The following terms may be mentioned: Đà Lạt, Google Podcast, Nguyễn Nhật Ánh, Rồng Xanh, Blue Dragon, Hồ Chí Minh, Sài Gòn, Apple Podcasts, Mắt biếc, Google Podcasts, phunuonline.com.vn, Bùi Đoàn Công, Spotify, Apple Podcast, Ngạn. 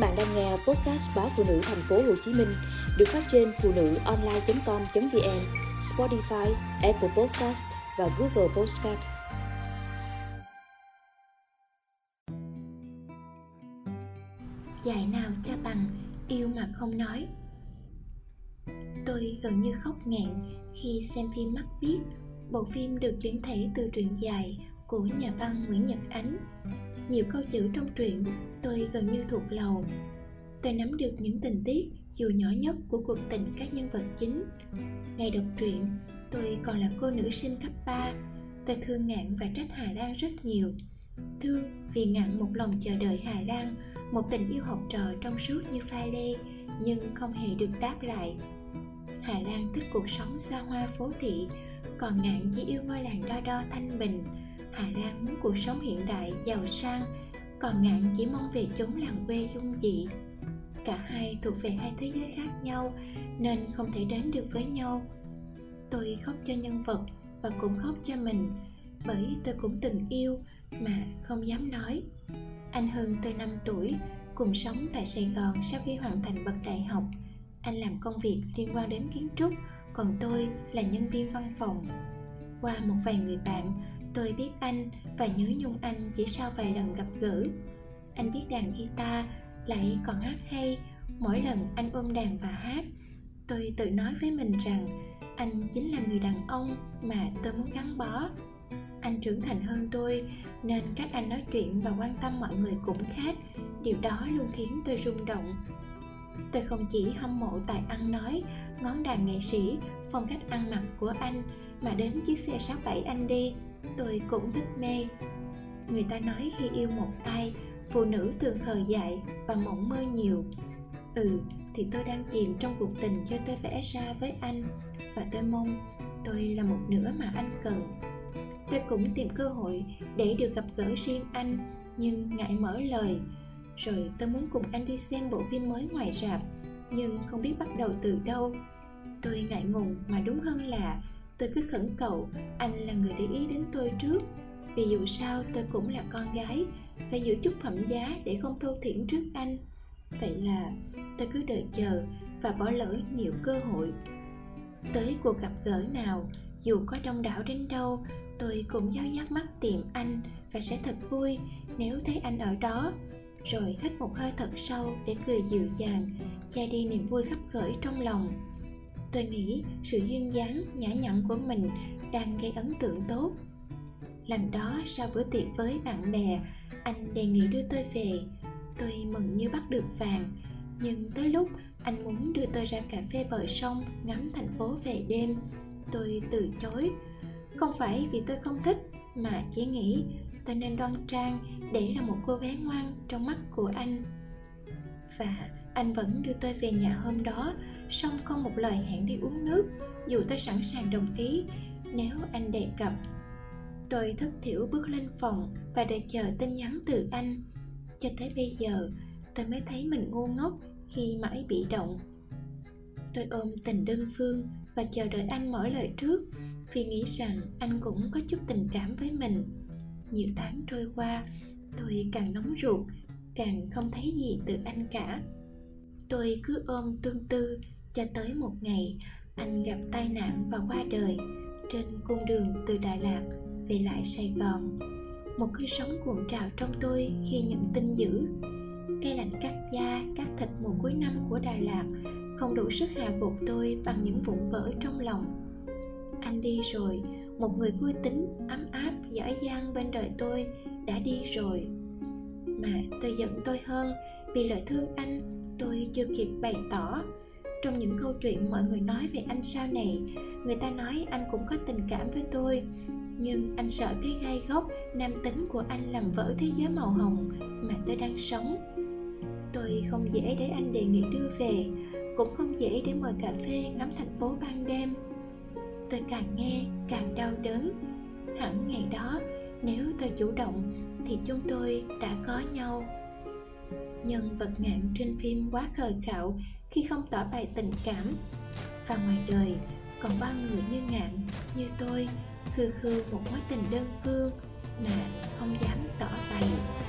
bạn đang nghe podcast báo Phụ Nữ Thành phố Hồ Chí Minh được phát trên phunuonline.com.vn, Spotify, Apple Podcast và Google Podcast. Dạy nào cho bằng yêu mà không nói. Tôi gần như khóc nghẹn khi xem phim Mắt Biếc, bộ phim được chuyển thể từ truyện dài của nhà văn Nguyễn Nhật Ánh. Nhiều câu chữ trong truyện tôi gần như thuộc lầu. Tôi nắm được những tình tiết dù nhỏ nhất của cuộc tình các nhân vật chính. Ngày đọc truyện, tôi còn là cô nữ sinh cấp 3. Tôi thương Ngạn và trách Hà Lan rất nhiều. Thương vì Ngạn một lòng chờ đợi Hà Lan, một tình yêu học trò trong suốt như pha lê, nhưng không hề được đáp lại. Hà Lan thích cuộc sống xa hoa phố thị, còn Ngạn chỉ yêu ngôi làng đo đo thanh bình. Hà Lan muốn cuộc sống hiện đại, giàu sang, còn Ngạn chỉ mong về chốn làng quê dung dị. Cả hai thuộc về hai thế giới khác nhau nên không thể đến được với nhau. Tôi khóc cho nhân vật và cũng khóc cho mình, bởi tôi cũng từng yêu mà không dám nói. Anh hơn tôi 5 tuổi, cùng sống tại Sài Gòn sau khi hoàn thành bậc đại học. Anh làm công việc liên quan đến kiến trúc, còn tôi là nhân viên văn phòng. Qua một vài người bạn, tôi biết anh và nhớ nhung anh chỉ sau vài lần gặp gỡ. Anh biết đàn guitar, lại còn hát hay. Mỗi lần anh ôm đàn và hát, tôi tự nói với mình rằng anh chính là người đàn ông mà tôi muốn gắn bó. Anh trưởng thành hơn tôi nên cách anh nói chuyện và quan tâm mọi người cũng khác. Điều đó luôn khiến tôi rung động. Tôi không chỉ hâm mộ tài ăn nói, ngón đàn nghệ sĩ, phong cách ăn mặc của anh, mà đến chiếc xe 67 anh đi, tôi cũng thích mê. Người ta nói khi yêu một ai, phụ nữ thường khờ dại và mộng mơ nhiều. Thì tôi đang chìm trong cuộc tình do tôi vẽ ra với anh, và tôi mong tôi là một nửa mà anh cần. Tôi cũng tìm cơ hội để được gặp gỡ riêng anh, nhưng ngại mở lời. Rồi tôi muốn cùng anh đi xem bộ phim mới ngoài rạp, nhưng không biết bắt đầu từ đâu. Tôi ngại ngùng, mà đúng hơn là tôi cứ khẩn cầu anh là người để ý đến tôi trước. Vì dù sao tôi cũng là con gái, phải giữ chút phẩm giá để không thô thiển trước anh. Vậy là tôi cứ đợi chờ và bỏ lỡ nhiều cơ hội. Tới cuộc gặp gỡ nào, dù có đông đảo đến đâu, tôi cũng dõi dắt mắt tìm anh và sẽ thật vui nếu thấy anh ở đó. Rồi hít một hơi thật sâu để cười dịu dàng, che đi niềm vui khắp khởi trong lòng. Tôi nghĩ sự duyên dáng, nhã nhặn của mình đang gây ấn tượng tốt. Lần đó sau bữa tiệc với bạn bè, anh đề nghị đưa tôi về. Tôi mừng như bắt được vàng. Nhưng tới lúc anh muốn đưa tôi ra cà phê bờ sông ngắm thành phố về đêm, tôi từ chối. Không phải vì tôi không thích, mà chỉ nghĩ tôi nên đoan trang để là một cô gái ngoan trong mắt của anh. Và anh vẫn đưa tôi về nhà hôm đó, song không một lời hẹn đi uống nước, dù tôi sẵn sàng đồng ý nếu anh đề cập. Tôi thất thểu bước lên phòng và đợi chờ tin nhắn từ anh. Cho tới bây giờ, tôi mới thấy mình ngu ngốc khi mãi bị động. Tôi ôm tình đơn phương và chờ đợi anh mở lời trước, vì nghĩ rằng anh cũng có chút tình cảm với mình. Nhiều tháng trôi qua, tôi càng nóng ruột, càng không thấy gì từ anh cả. Tôi cứ ôm tương tư cho tới một ngày anh gặp tai nạn và qua đời trên cung đường từ Đà Lạt về lại Sài Gòn. Một cơn sóng cuộn trào trong tôi khi nhận tin dữ. Cái lạnh cắt da, cắt thịt mùa cuối năm của Đà Lạt không đủ sức hạ gục tôi bằng những vụn vỡ trong lòng. Anh đi rồi, một người vui tính, ấm áp, giỏi giang bên đời tôi đã đi rồi. Mà tôi giận tôi hơn vì lời thương anh tôi chưa kịp bày tỏ. Trong những câu chuyện mọi người nói về anh sau này, người ta nói anh cũng có tình cảm với tôi, nhưng anh sợ cái gai góc nam tính của anh làm vỡ thế giới màu hồng mà tôi đang sống. Tôi không dễ để anh đề nghị đưa về, cũng không dễ để mời cà phê ngắm thành phố ban đêm. Tôi càng nghe càng đau đớn. Hẳn ngày đó, nếu tôi chủ động thì chúng tôi đã có nhau. Nhân vật Ngạn trên phim quá khờ khạo khi không tỏ bày tình cảm. Và ngoài đời còn bao người như Ngạn, như tôi, khư khư một mối tình đơn phương mà không dám tỏ bày.